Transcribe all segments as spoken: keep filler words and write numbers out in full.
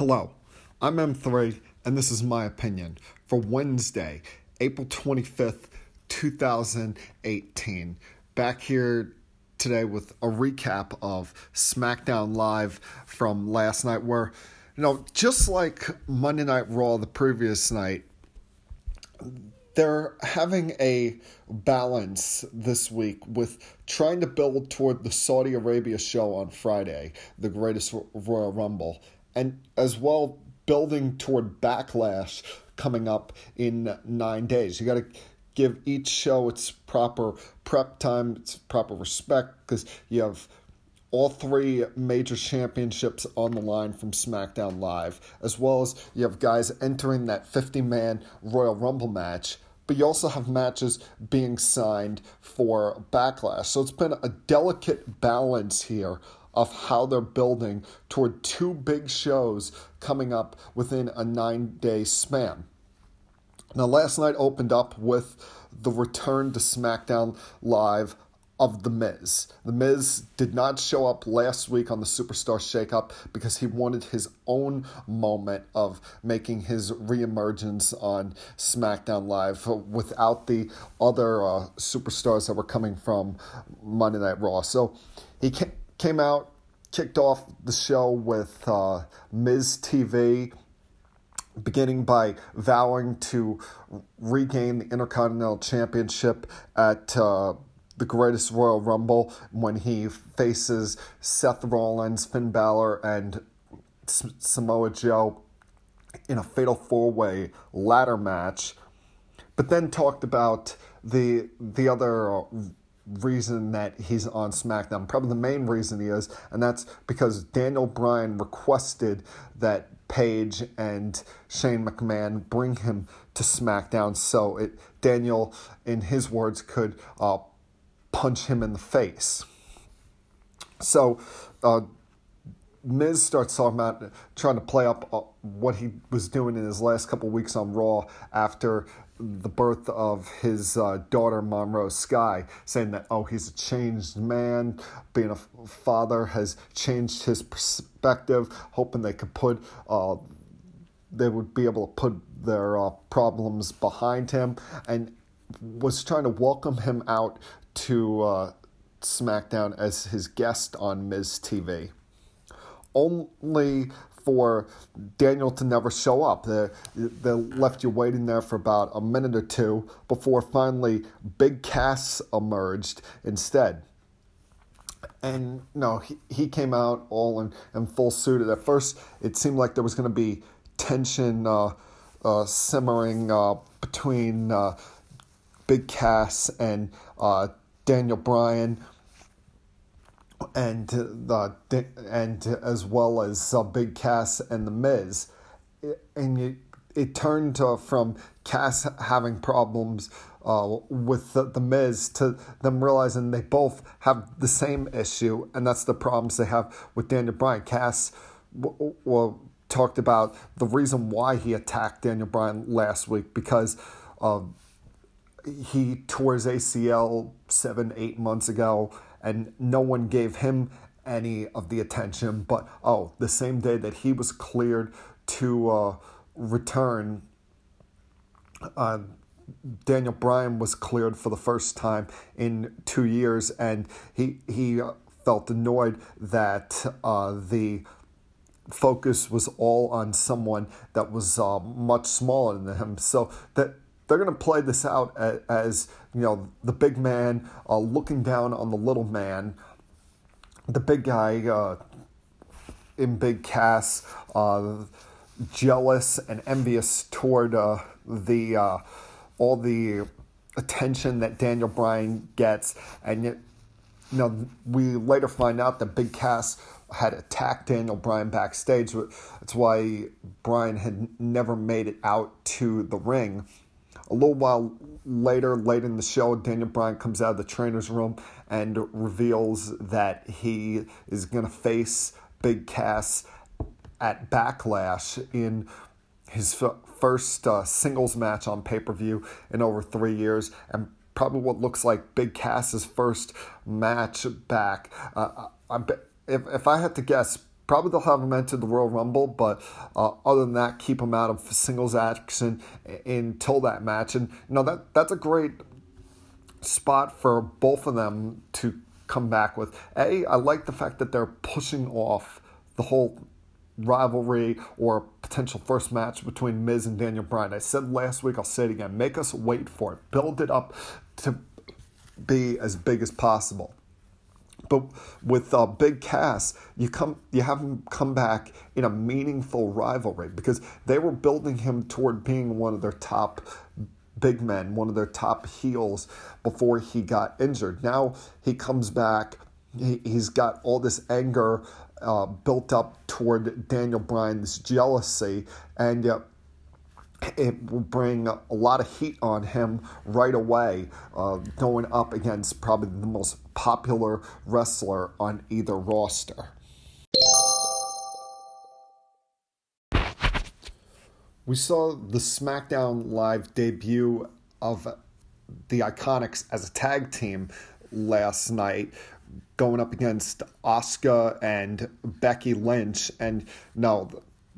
Hello, I'm M three, and this is my opinion for Wednesday, April twenty-fifth, two thousand eighteen. Back here today with a recap of SmackDown Live from last night, where, you know, just like Monday Night Raw the previous night, they're having a balance this week with trying to build toward the Saudi Arabia show on Friday, the Greatest Royal Rumble, and as well building toward Backlash coming up in nine days. You got to give each show its proper prep time, its proper respect, because you have all three major championships on the line from SmackDown Live, as well as you have guys entering that fifty-man Royal Rumble match. But you also have matches being signed for Backlash. So it's been a delicate balance here of how they're building toward two big shows coming up within a nine-day span. Now, last night opened up with the return to SmackDown Live of The Miz. The Miz did not show up last week on the Superstar Shakeup because he wanted his own moment of making his reemergence on SmackDown Live without the other uh, superstars that were coming from Monday Night Raw. So he came out, kicked off the show with uh, Miz T V, beginning by vowing to regain the Intercontinental Championship at Uh, the Greatest Royal Rumble when he faces Seth Rollins, Finn Balor, and S- Samoa Joe in a fatal four-way ladder match, but then talked about the the other reason that he's on SmackDown, probably the main reason he is, and that's because Daniel Bryan requested that Paige and Shane McMahon bring him to SmackDown, so it Daniel, in his words, could uh, punch him in the face. So uh, Miz starts talking about trying to play up uh, what he was doing in his last couple weeks on Raw after the birth of his uh, daughter, Monroe Sky, saying that, oh, he's a changed man, being a father has changed his perspective, hoping they could put, uh, they would be able to put their uh, problems behind him, and was trying to welcome him out to uh, SmackDown as his guest on Miz T V, only for Daniel to never show up. They, they left you waiting there for about a minute or two before finally Big Cass emerged instead. And no, he, he came out all in, in full suit. At first, it seemed like there was going to be tension uh, uh, simmering uh, between Uh, Big Cass and uh, Daniel Bryan, and the and as well as uh, Big Cass and the Miz, it, and it, it turned uh, from Cass having problems uh, with the, the Miz to them realizing they both have the same issue, and that's the problems they have with Daniel Bryan. Cass w- w- talked about the reason why he attacked Daniel Bryan last week because Uh, he tore his A C L seven, eight months ago, and no one gave him any of the attention. But, oh, the same day that he was cleared to uh, return, uh, Daniel Bryan was cleared for the first time in two years, and he, he felt annoyed that uh, the focus was all on someone that was uh, much smaller than him. So that they're going to play this out as, you know, the big man uh, looking down on the little man, the big guy uh, in Big Cass, uh, jealous and envious toward uh, the uh, all the attention that Daniel Bryan gets. And, you know, we later find out that Big Cass had attacked Daniel Bryan backstage. That's why Bryan had never made it out to the ring. A little while later, late in the show, Daniel Bryan comes out of the trainer's room and reveals that he is going to face Big Cass at Backlash in his f- first uh, singles match on pay-per-view in over three years, and probably what looks like Big Cass's first match back. Uh, I, I, if if I had to guess, Probably they'll have him enter the Royal Rumble, but uh, other than that, keep him out of singles action until that match. And you know, that that's a great spot for both of them to come back with. A, I like the fact that they're pushing off the whole rivalry or potential first match between Miz and Daniel Bryan. I said last week, I'll say it again, make us wait for it. Build it up to be as big as possible. But with uh, Big Cass, you come, you have him come back in a meaningful rivalry because they were building him toward being one of their top big men, one of their top heels before he got injured. Now he comes back, he, he's got all this anger uh, built up toward Daniel Bryan, this jealousy, and uh, it will bring a lot of heat on him right away, uh, going up against probably the most popular wrestler on either roster. We saw the SmackDown Live debut of the IIconics as a tag team last night, going up against Asuka and Becky Lynch. And no,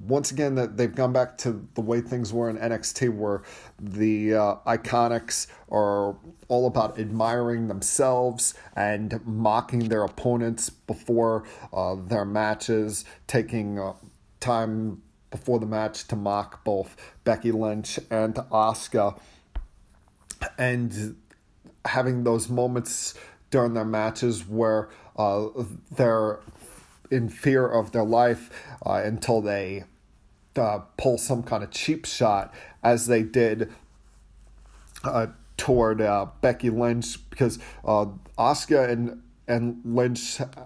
once again, that they've gone back to the way things were in N X T, where the uh, IIconics are all about admiring themselves and mocking their opponents before uh, their matches, taking uh, time before the match to mock both Becky Lynch and Asuka, and having those moments during their matches where uh, they're in fear of their life uh, until they Uh, pull some kind of cheap shot, as they did uh, toward uh, Becky Lynch, because uh, Asuka and, and Lynch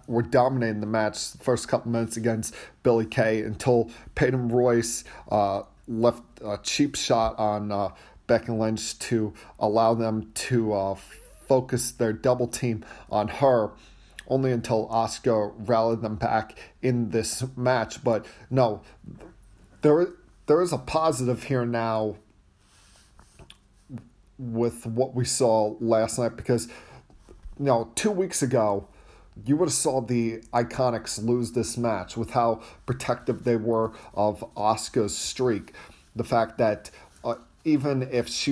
were dominating the match the first couple minutes against Billie Kay until Peyton Royce uh, left a cheap shot on uh, Becky Lynch to allow them to uh, focus their double team on her, only until Asuka rallied them back in this match. But no, There, there is a positive here now with what we saw last night, because, you know, two weeks ago, you would have saw the IIconics lose this match with how protective they were of Asuka's streak. The fact that uh, even if she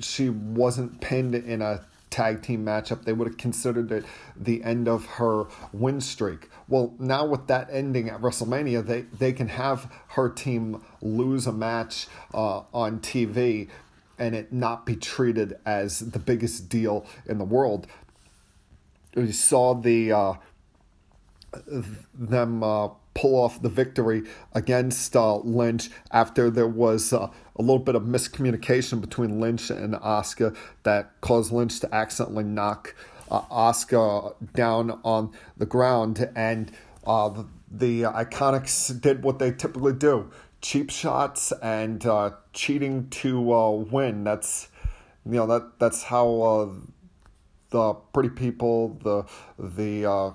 she wasn't pinned in a tag team matchup, they would have considered it the end of her win streak. Well, now with that ending at WrestleMania, they, they can have her team lose a match uh, on T V and it not be treated as the biggest deal in the world. We saw the uh, them uh, pull off the victory against uh, Lynch after there was uh, a little bit of miscommunication between Lynch and Asuka that caused Lynch to accidentally knock Uh, Asuka down on the ground, and uh, the, the IIconics did what they typically do: cheap shots and uh, cheating to uh, win. That's you know that that's how uh, the pretty people, the the uh,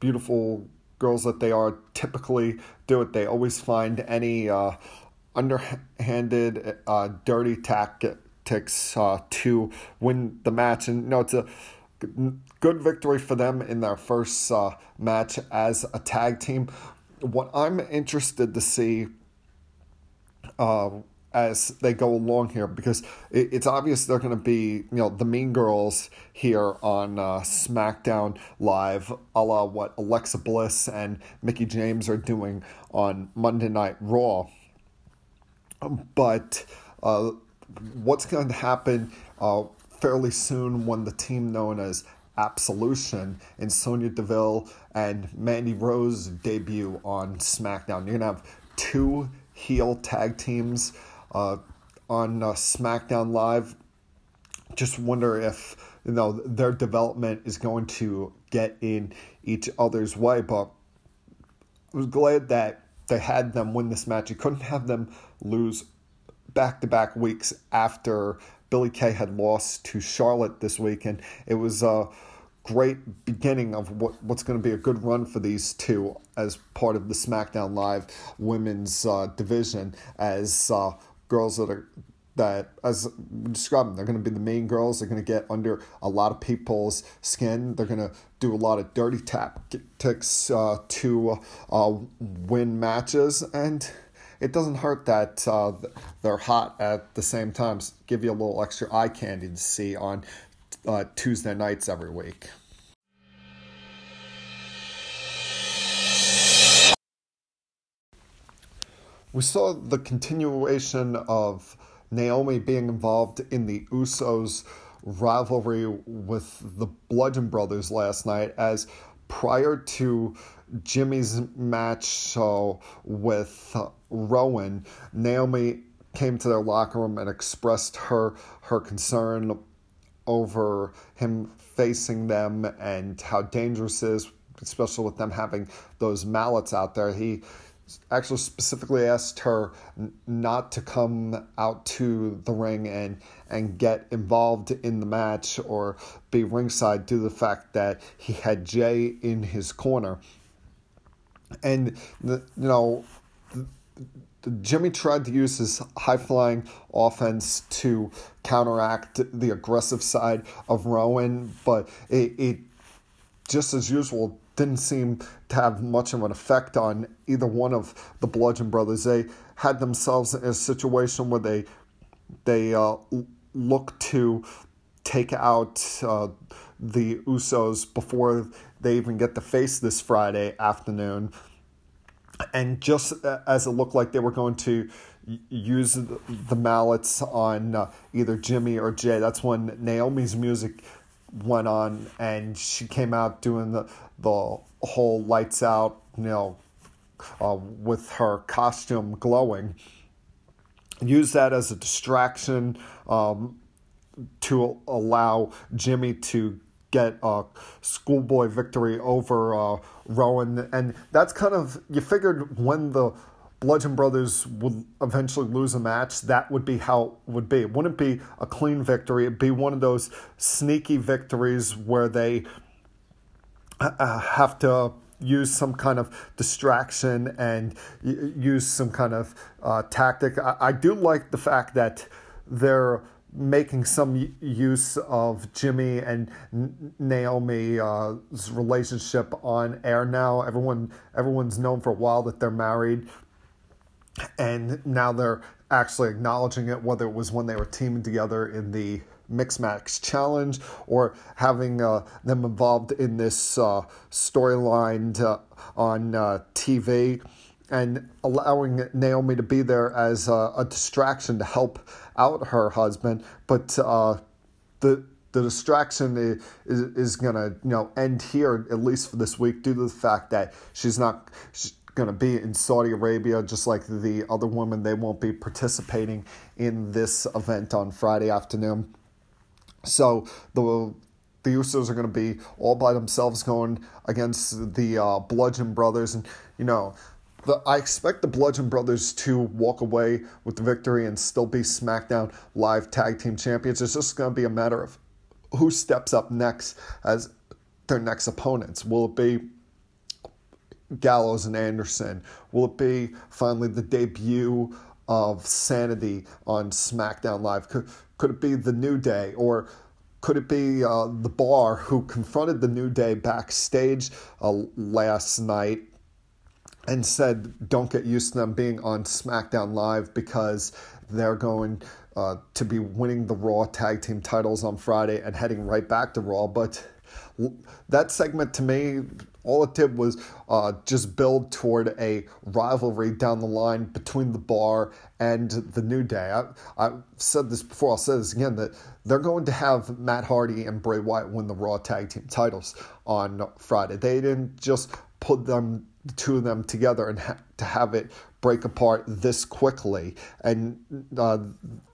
beautiful girls that they are, typically do it. They always find any uh, underhanded, uh, dirty tactics uh, to win the match, and you know, it's a good victory for them in their first uh, match as a tag team. What I'm interested to see uh, as they go along here, because it, it's obvious they're going to be, you know, the mean girls here on uh, SmackDown Live, a la what Alexa Bliss and Mickie James are doing on Monday Night Raw. But uh, what's going to happen Uh, fairly soon when the team known as Absolution and Sonya Deville and Mandy Rose debut on SmackDown? You're going to have two heel tag teams uh, on uh, SmackDown Live. Just wonder if, you know, their development is going to get in each other's way, but I was glad that they had them win this match. You couldn't have them lose back-to-back weeks after Billie Kay had lost to Charlotte this week, and it was a great beginning of what, what's going to be a good run for these two as part of the SmackDown Live women's uh, division, as uh, girls that are that, as we described them, they're going to be the main girls. They're going to get under a lot of people's skin. They're going to do a lot of dirty tactics uh, to uh, win matches. And it doesn't hurt that uh, they're hot at the same time. So give you a little extra eye candy to see on uh, Tuesday nights every week. We saw the continuation of Naomi being involved in the Usos rivalry with the Bludgeon Brothers last night, as prior to Jimmy's match uh, with uh, Rowan, Naomi came to their locker room and expressed her, her concern over him facing them and how dangerous it is, especially with them having those mallets out there. He actually specifically asked her not to come out to the ring and and get involved in the match or be ringside due to the fact that he had Jay in his corner. And, the, you know, the, the Jimmy tried to use his high-flying offense to counteract the aggressive side of Rowan, but it, it just as usual, didn't seem to have much of an effect on either one of the Bludgeon Brothers. They had themselves in a situation where they they uh, looked to take out uh, the Usos before they even get to face this Friday afternoon. And just as it looked like they were going to use the mallets on uh, either Jimmy or Jay, that's when Naomi's music went on and she came out doing the the whole lights out, you know, uh, with her costume glowing. Used that as a distraction um, to allow Jimmy to get a schoolboy victory over uh, Rowan. And that's kind of, you figured when the Bludgeon Brothers would eventually lose a match, that would be how it would be. It wouldn't be a clean victory. It'd be one of those sneaky victories where they uh, have to use some kind of distraction and use some kind of uh, tactic. I, I do like the fact that they're making some use of Jimmy and Naomi's relationship on air now. Everyone, everyone's known for a while that they're married. And now they're actually acknowledging it, whether it was when they were teaming together in the Mixed Match Challenge or having uh, them involved in this uh, storyline uh, on uh, T V, and allowing Naomi to be there as a, a distraction to help out her husband. But uh, the the distraction is, is, is going to, you know, end here, at least for this week, due to the fact that she's not... She, going to be in Saudi Arabia, just like the other women. They won't be participating in this event on Friday afternoon. So the the Usos are going to be all by themselves going against the uh, Bludgeon Brothers. And, you know, the, I expect the Bludgeon Brothers to walk away with the victory and still be SmackDown Live Tag Team Champions. It's just going to be a matter of who steps up next as their next opponents. Will it be Gallows and Anderson? Will it be finally the debut of Sanity on SmackDown Live? Could could it be the New Day, or could it be uh, the Bar, who confronted the New Day backstage uh, last night and said, "Don't get used to them being on SmackDown Live because they're going uh, to be winning the Raw Tag Team titles on Friday and heading right back to Raw." But that segment, to me, all it did was uh, just build toward a rivalry down the line between the Bar and the New Day. I, I've said this before, I'll say this again, that they're going to have Matt Hardy and Bray Wyatt win the Raw Tag Team titles on Friday. They didn't just put them, the two of them together and ha- to have it break apart this quickly. And uh,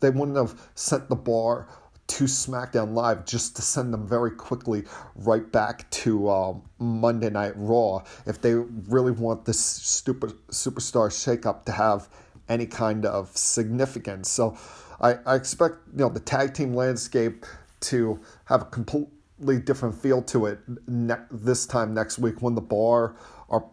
they wouldn't have sent the Bar to SmackDown Live just to send them very quickly right back to uh, Monday Night Raw if they really want this stupid superstar shakeup to have any kind of significance. So I, I expect, you know, the tag team landscape to have a completely different feel to it ne- this time next week when the Bar are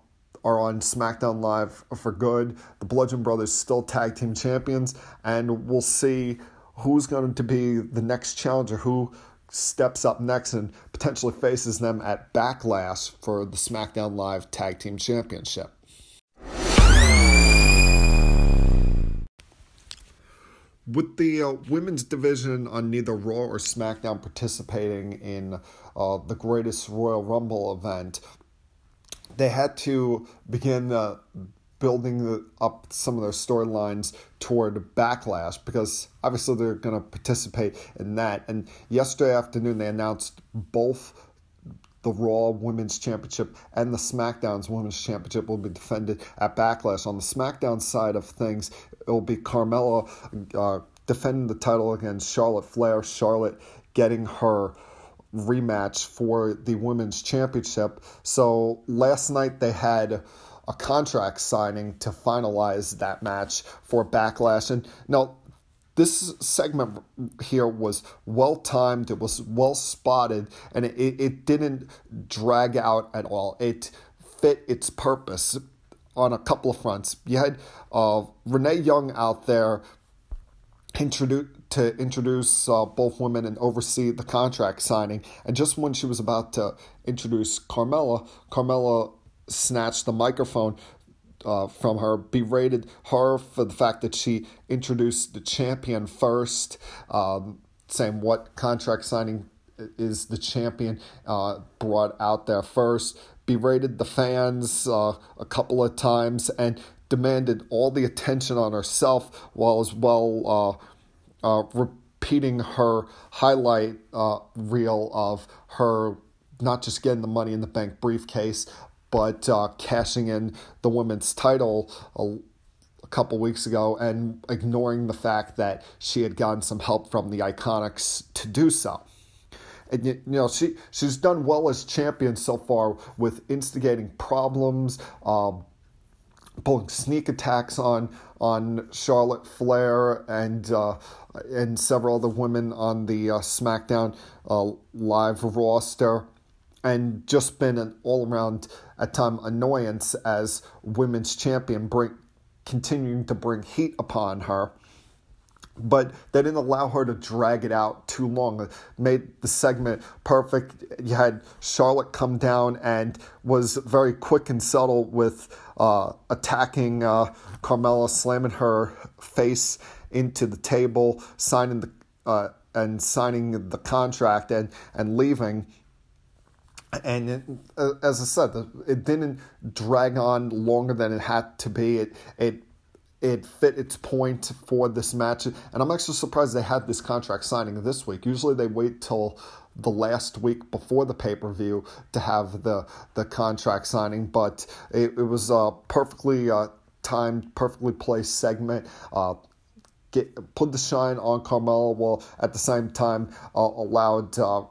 are on SmackDown Live for good. The Bludgeon Brothers still tag team champions, and we'll see who's going to be the next challenger, who steps up next and potentially faces them at Backlash for the SmackDown Live Tag Team Championship. With the uh, women's division on neither Raw or SmackDown participating in uh, the Greatest Royal Rumble event, they had to begin uh, building the, up some of their storylines toward Backlash, because obviously they're going to participate in that. And yesterday afternoon they announced both the Raw Women's Championship and the SmackDown's Women's Championship will be defended at Backlash. On the SmackDown side of things, it will be Carmella uh, defending the title against Charlotte Flair, Charlotte getting her rematch for the Women's Championship. So last night they had a contract signing to finalize that match for Backlash. And now, this segment here was well-timed, it was well-spotted, and it, it didn't drag out at all. It fit its purpose on a couple of fronts. You had uh, Renee Young out there introduce, to introduce uh, both women and oversee the contract signing, and just when she was about to introduce Carmella, Carmella snatched the microphone Uh, from her, berated her for the fact that she introduced the champion first, um, saying what contract signing is the champion uh, brought out there first, berated the fans uh, a couple of times, and demanded all the attention on herself, while as well uh, uh, repeating her highlight uh, reel of her not just getting the Money in the Bank briefcase, but uh, cashing in the women's title a, a couple weeks ago, and ignoring the fact that she had gotten some help from the IIconics to do so. And you know, she she's done well as champion so far with instigating problems, um, pulling sneak attacks on on Charlotte Flair and uh, and several other women on the uh, SmackDown uh, Live roster, and just been an all-around, at time, annoyance as women's champion, bring, continuing to bring heat upon her. But they didn't allow her to drag it out too long. It made the segment perfect. You had Charlotte come down and was very quick and subtle with uh, attacking uh, Carmella, slamming her face into the table, signing the uh, and signing the contract and, and leaving. And it, as I said, it didn't drag on longer than it had to be. It it it fit its point for this match. And I'm actually surprised they had this contract signing this week. Usually they wait till the last week before the pay-per-view to have the, the contract signing. But it, it was a perfectly uh, timed, perfectly placed segment. Uh, get, put the shine on Carmella, while at the same time uh, allowed Uh,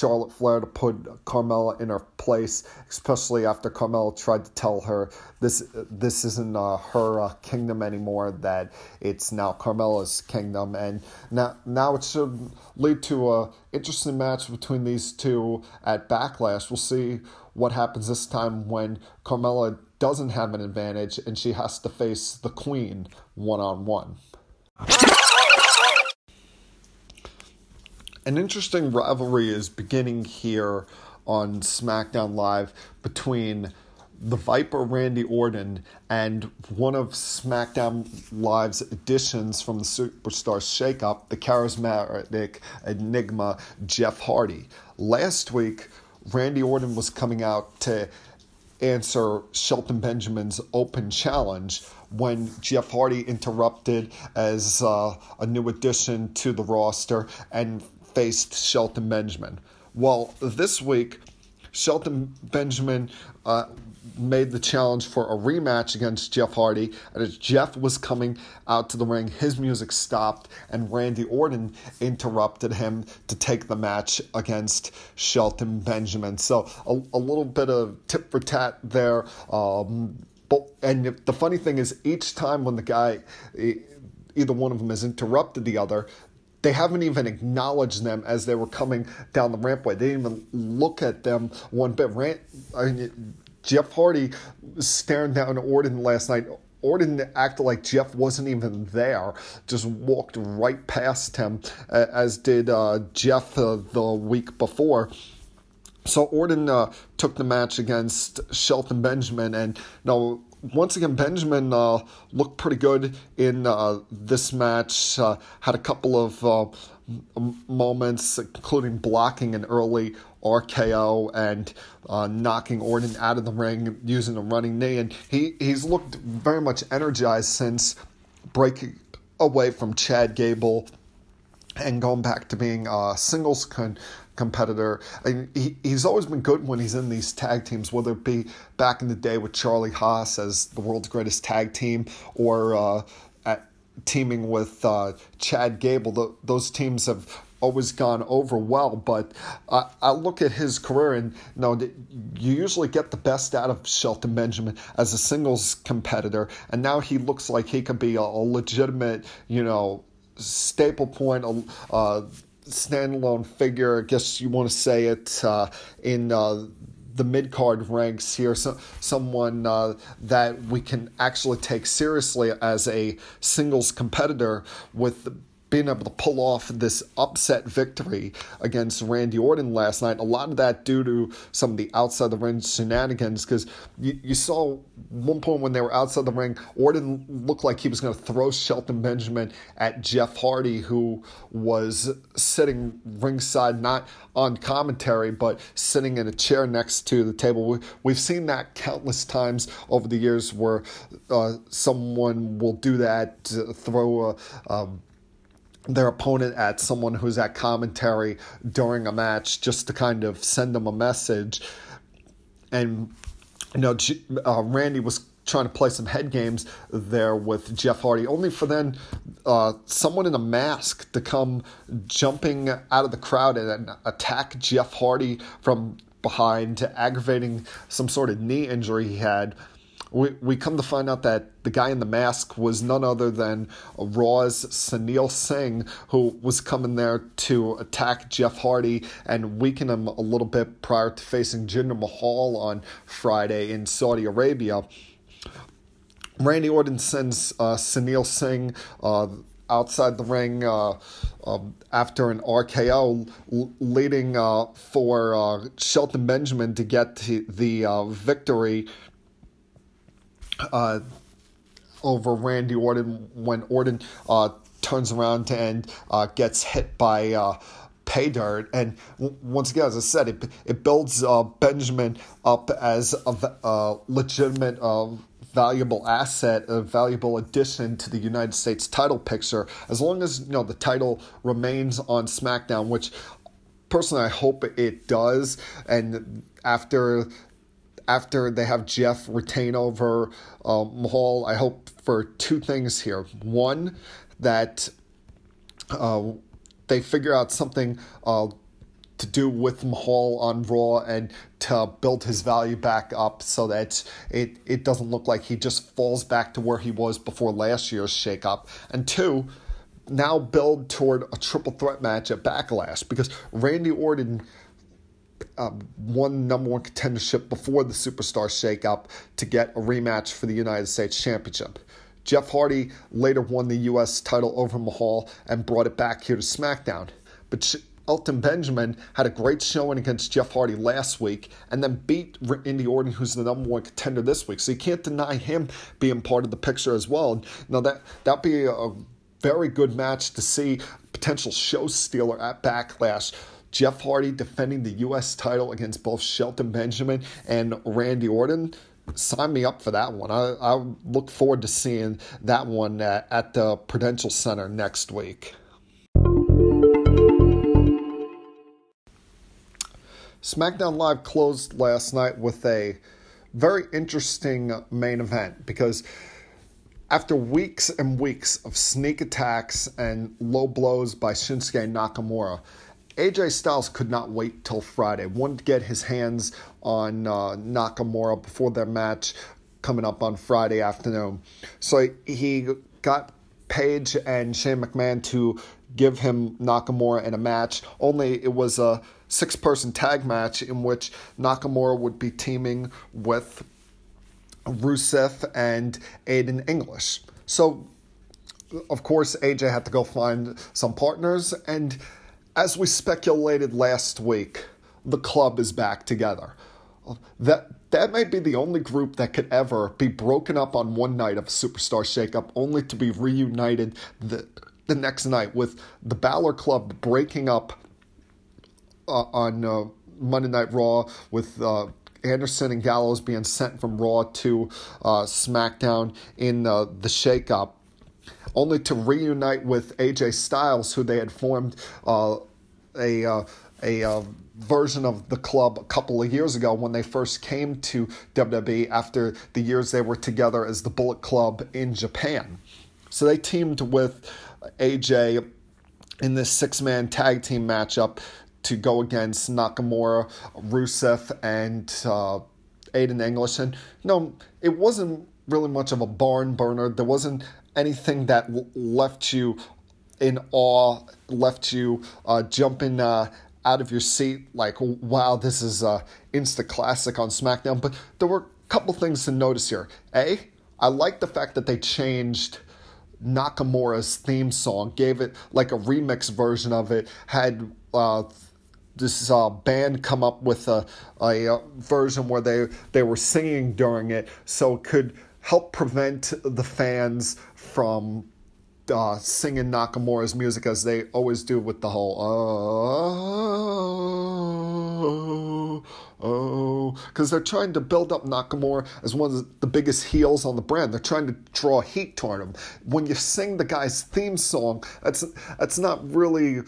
Charlotte Flair to put Carmella in her place, especially after Carmella tried to tell her this this isn't uh, her uh, kingdom anymore, that it's now Carmella's kingdom. And now now it should lead to a interesting match between these two at Backlash. We'll see what happens this time when Carmella doesn't have an advantage and she has to face the Queen one-on-one. An interesting rivalry is beginning here on SmackDown Live between the Viper Randy Orton and one of SmackDown Live's additions from the Superstar Shakeup, the charismatic enigma Jeff Hardy. Last week, Randy Orton was coming out to answer Shelton Benjamin's open challenge when Jeff Hardy interrupted as uh, a new addition to the roster and faced Shelton Benjamin. Well, this week, Shelton Benjamin uh, made the challenge for a rematch against Jeff Hardy, and as Jeff was coming out to the ring, his music stopped, and Randy Orton interrupted him to take the match against Shelton Benjamin. So a, a little bit of tit for tat there. Um, but, and the funny thing is, each time when the guy, either one of them has interrupted the other, they haven't even acknowledged them as they were coming down the rampway. They didn't even look at them one bit. Rant, I mean, Jeff Hardy was staring down Orton last night. Orton acted like Jeff wasn't even there, just walked right past him, as did uh, Jeff uh, the week before. So Orton uh, took the match against Shelton Benjamin, and no. Once again, Benjamin uh, looked pretty good in uh, this match, uh, had a couple of uh, m- moments, including blocking an early R K O and uh, knocking Orton out of the ring using a running knee. And he, he's looked very much energized since breaking away from Chad Gable and going back to being a singles con- competitor. And he, he's always been good when he's in these tag teams, whether it be back in the day with Charlie Haas as the world's greatest tag team, or uh, at teaming with uh, Chad Gable. The, those teams have always gone over well, but I, I look at his career, and you know, you usually get the best out of Shelton Benjamin as a singles competitor, and now he looks like he could be a, a legitimate, you know, staple point, a uh, standalone figure, I guess you want to say it, uh, in uh, the mid-card ranks here. So, someone uh, that we can actually take seriously as a singles competitor, with being able to pull off this upset victory against Randy Orton last night. A lot of that due to some of the outside the ring shenanigans, because you, you saw one point when they were outside the ring, Orton looked like he was going to throw Shelton Benjamin at Jeff Hardy, who was sitting ringside, not on commentary, but sitting in a chair next to the table. We, we've seen that countless times over the years, where uh, someone will do that, uh, throw a... Um, their opponent at someone who's at commentary during a match, just to kind of send them a message. And, you know, G- uh, Randy was trying to play some head games there with Jeff Hardy, only for then uh, someone in a mask to come jumping out of the crowd and, and attack Jeff Hardy from behind, aggravating some sort of knee injury he had. We we come to find out that the guy in the mask was none other than Raw's Sunil Singh, who was coming there to attack Jeff Hardy and weaken him a little bit prior to facing Jinder Mahal on Friday in Saudi Arabia. Randy Orton sends uh, Sunil Singh uh, outside the ring uh, um, after an R K O, l- leading uh, for uh, Shelton Benjamin to get the, the uh, victory Uh, over Randy Orton, when Orton uh, turns around and uh, gets hit by uh, pay dirt. And w- once again, as I said, it it builds uh, Benjamin up as a, a legitimate, uh, valuable asset, a valuable addition to the United States title picture, as long as, you know, the title remains on SmackDown, which personally I hope it does. And after... After they have Jeff retain over uh, Mahal, I hope for two things here. One, that uh, they figure out something uh, to do with Mahal on Raw and to build his value back up, so that it, it doesn't look like he just falls back to where he was before last year's shakeup. And two, now build toward a triple threat match at Backlash, because Randy Orton... Uh, won number one contendership before the Superstar shakeup to get a rematch for the United States Championship. Jeff Hardy later won the U S title over Mahal and brought it back here to SmackDown. But Shelton Benjamin had a great showing against Jeff Hardy last week and then beat Randy Orton, who's the number one contender this week. So you can't deny him being part of the picture as well. Now, that that'd be a very good match to see, potential show stealer at Backlash. Jeff Hardy defending the U S title against both Shelton Benjamin and Randy Orton. Sign me up for that one. I, I look forward to seeing that one at, at the Prudential Center next week. SmackDown Live closed last night with a very interesting main event, because after weeks and weeks of sneak attacks and low blows by Shinsuke Nakamura, A J Styles could not wait till Friday. Wanted to get his hands on uh, Nakamura before their match coming up on Friday afternoon. So he got Paige and Shane McMahon to give him Nakamura in a match, only it was a six-person tag match in which Nakamura would be teaming with Rusev and Aiden English. So, of course, A J had to go find some partners. And as we speculated last week, the club is back together. That that may be the only group that could ever be broken up on one night of a superstar shakeup, only to be reunited the, the next night, with the Balor Club breaking up uh, on uh, Monday Night Raw, with uh, Anderson and Gallows being sent from Raw to uh, SmackDown in uh, the shakeup, only to reunite with A J Styles, who they had formed uh, a uh, a uh, version of the club a couple of years ago when they first came to W W E after the years they were together as the Bullet Club in Japan. So they teamed with A J in this six-man tag team matchup to go against Nakamura, Rusev, and uh, Aiden English. And, you know, it wasn't really much of a barn burner. There wasn't anything that w- left you in awe, left you uh, jumping uh, out of your seat like, wow, this is an instant classic on SmackDown. But there were a couple things to notice here. A, I like the fact that they changed Nakamura's theme song, gave it like a remix version of it, had uh, this uh, band come up with a, a version where they, they were singing during it, so it could help prevent the fans from uh, singing Nakamura's music as they always do with the whole oh, oh, oh, because they're trying to build up Nakamura as one of the biggest heels on the brand. They're trying to draw heat toward him. When you sing the guy's theme song, that's that's not really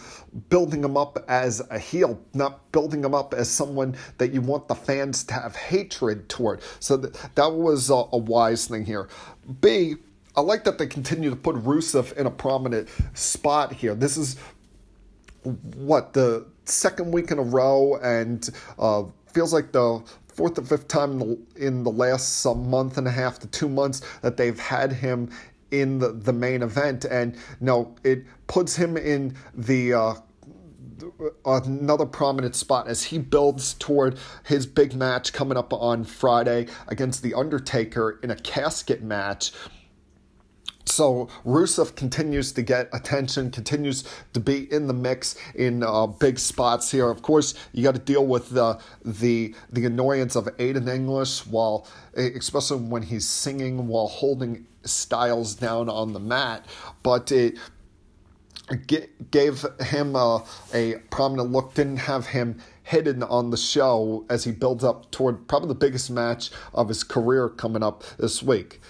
building him up as a heel, not building him up as someone that you want the fans to have hatred toward. So th- that was a, a wise thing here. B, I like that they continue to put Rusev in a prominent spot here. This is, what, the second week in a row, and uh, feels like the fourth or fifth time in the, in the last uh, month and a half to two months that they've had him in the, the main event. And, you know, it puts him in the uh, another prominent spot as he builds toward his big match coming up on Friday against The Undertaker in a casket match. So Rusev continues to get attention, continues to be in the mix in uh, big spots here. Of course, you got to deal with the the the annoyance of Aiden English, while, especially when he's singing while holding Styles down on the mat. But it gave him a, a prominent look, didn't have him hidden on the show as he builds up toward probably the biggest match of his career coming up this week.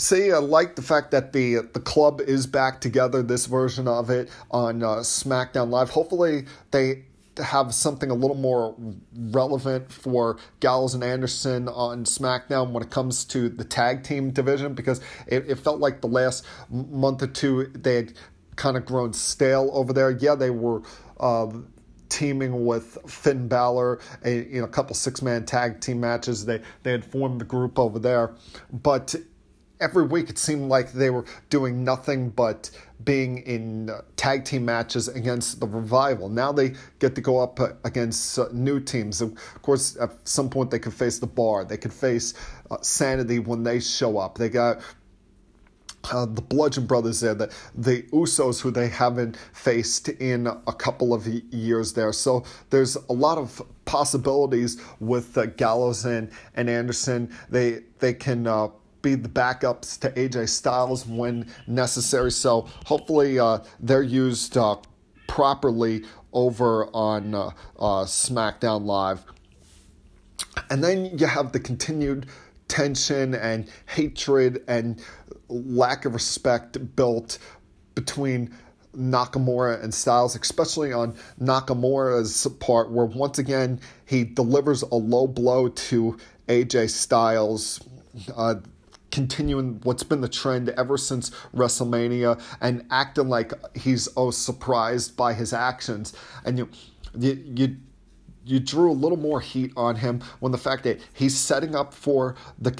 See, I like the fact that the the club is back together, this version of it, on uh, SmackDown Live. Hopefully they have something a little more relevant for Gallows and Anderson on SmackDown when it comes to the tag team division, because it, it felt like the last month or two they had kind of grown stale over there. Yeah, they were uh, teaming with Finn Balor in a, a couple six-man tag team matches. They, they had formed the group over there, but every week it seemed like they were doing nothing but being in uh, tag team matches against the Revival. Now they get to go up uh, against uh, new teams. Of course, at some point they could face the Bar. They could face uh, Sanity when they show up. They got uh, the Bludgeon Brothers there, the, the Usos, who they haven't faced in a couple of years there. So there's a lot of possibilities with uh, Gallows and, and Anderson. They, they can Uh, be the backups to A J Styles when necessary. So hopefully uh, they're used uh, properly over on uh, uh, SmackDown Live. And then you have the continued tension and hatred and lack of respect built between Nakamura and Styles, especially on Nakamura's part, where once again he delivers a low blow to A J Styles, uh, continuing what's been the trend ever since WrestleMania, and acting like he's oh surprised by his actions. And you you you, you drew a little more heat on him when the fact that he's setting up for the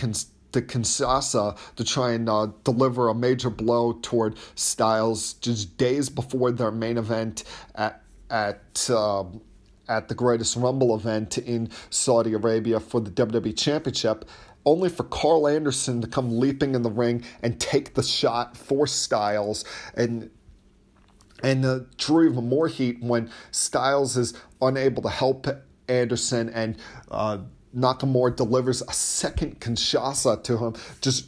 the Kinshasa to try and uh, deliver a major blow toward Styles just days before their main event at at um, at the Greatest Rumble event in Saudi Arabia for the W W E Championship. only for Carl Anderson to come leaping in the ring and take the shot for Styles and and uh, drew even more heat when Styles is unable to help Anderson and uh, Nakamura delivers a second Kinshasa to him, just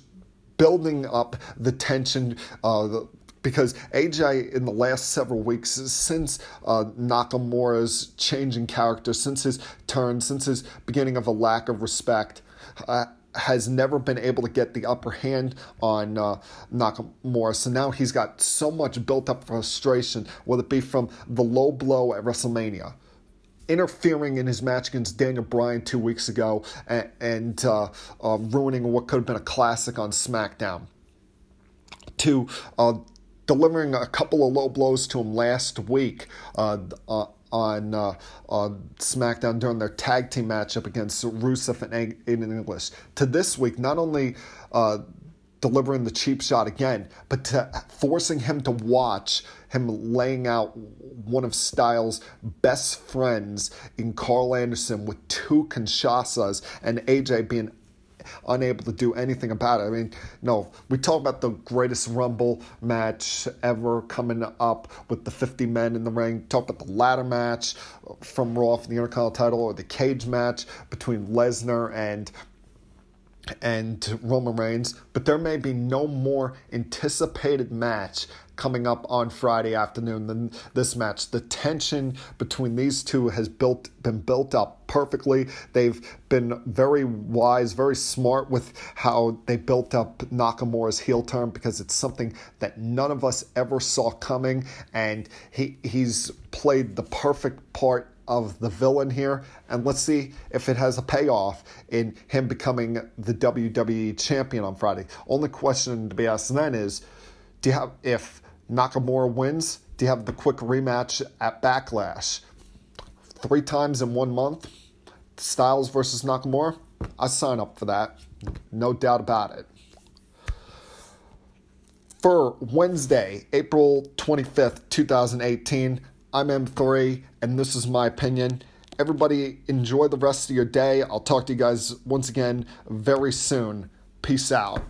building up the tension uh, the, because A J in the last several weeks since uh, Nakamura's changing character, since his turn, since his beginning of a lack of respect, uh, has never been able to get the upper hand on uh, Nakamura. So now he's got so much built-up frustration, whether it be from the low blow at WrestleMania, interfering in his match against Daniel Bryan two weeks ago, and, and uh, uh, ruining what could have been a classic on SmackDown, to uh, delivering a couple of low blows to him last week uh, uh, on uh, uh, SmackDown during their tag team matchup against Rusev and Aiden English, to this week not only uh, delivering the cheap shot again, but to forcing him to watch him laying out one of Styles' best friends in Carl Anderson with two Kinshasas, and A J being unable to do anything about it. I mean, no, we talk about the greatest Rumble match ever coming up with the fifty men in the ring. Talk about the ladder match from Raw for the Intercontinental title, or the cage match between Lesnar and and Roman Reigns, but there may be no more anticipated match coming up on Friday afternoon than this match. The tension between these two has built been built up perfectly. They've been very wise, very smart with how they built up Nakamura's heel turn, because it's something that none of us ever saw coming, and he he's played the perfect part of the villain here, and let's see if it has a payoff in him becoming the W W E champion on Friday. Only question to be asked then is, do you have, if Nakamura wins, do you have the quick rematch at Backlash? Three times in one month, Styles versus Nakamura, I sign up for that, no doubt about it. For Wednesday, April twenty-fifth, twenty eighteen, I'm M three, and this is my opinion. Everybody, enjoy the rest of your day. I'll talk to you guys once again very soon. Peace out.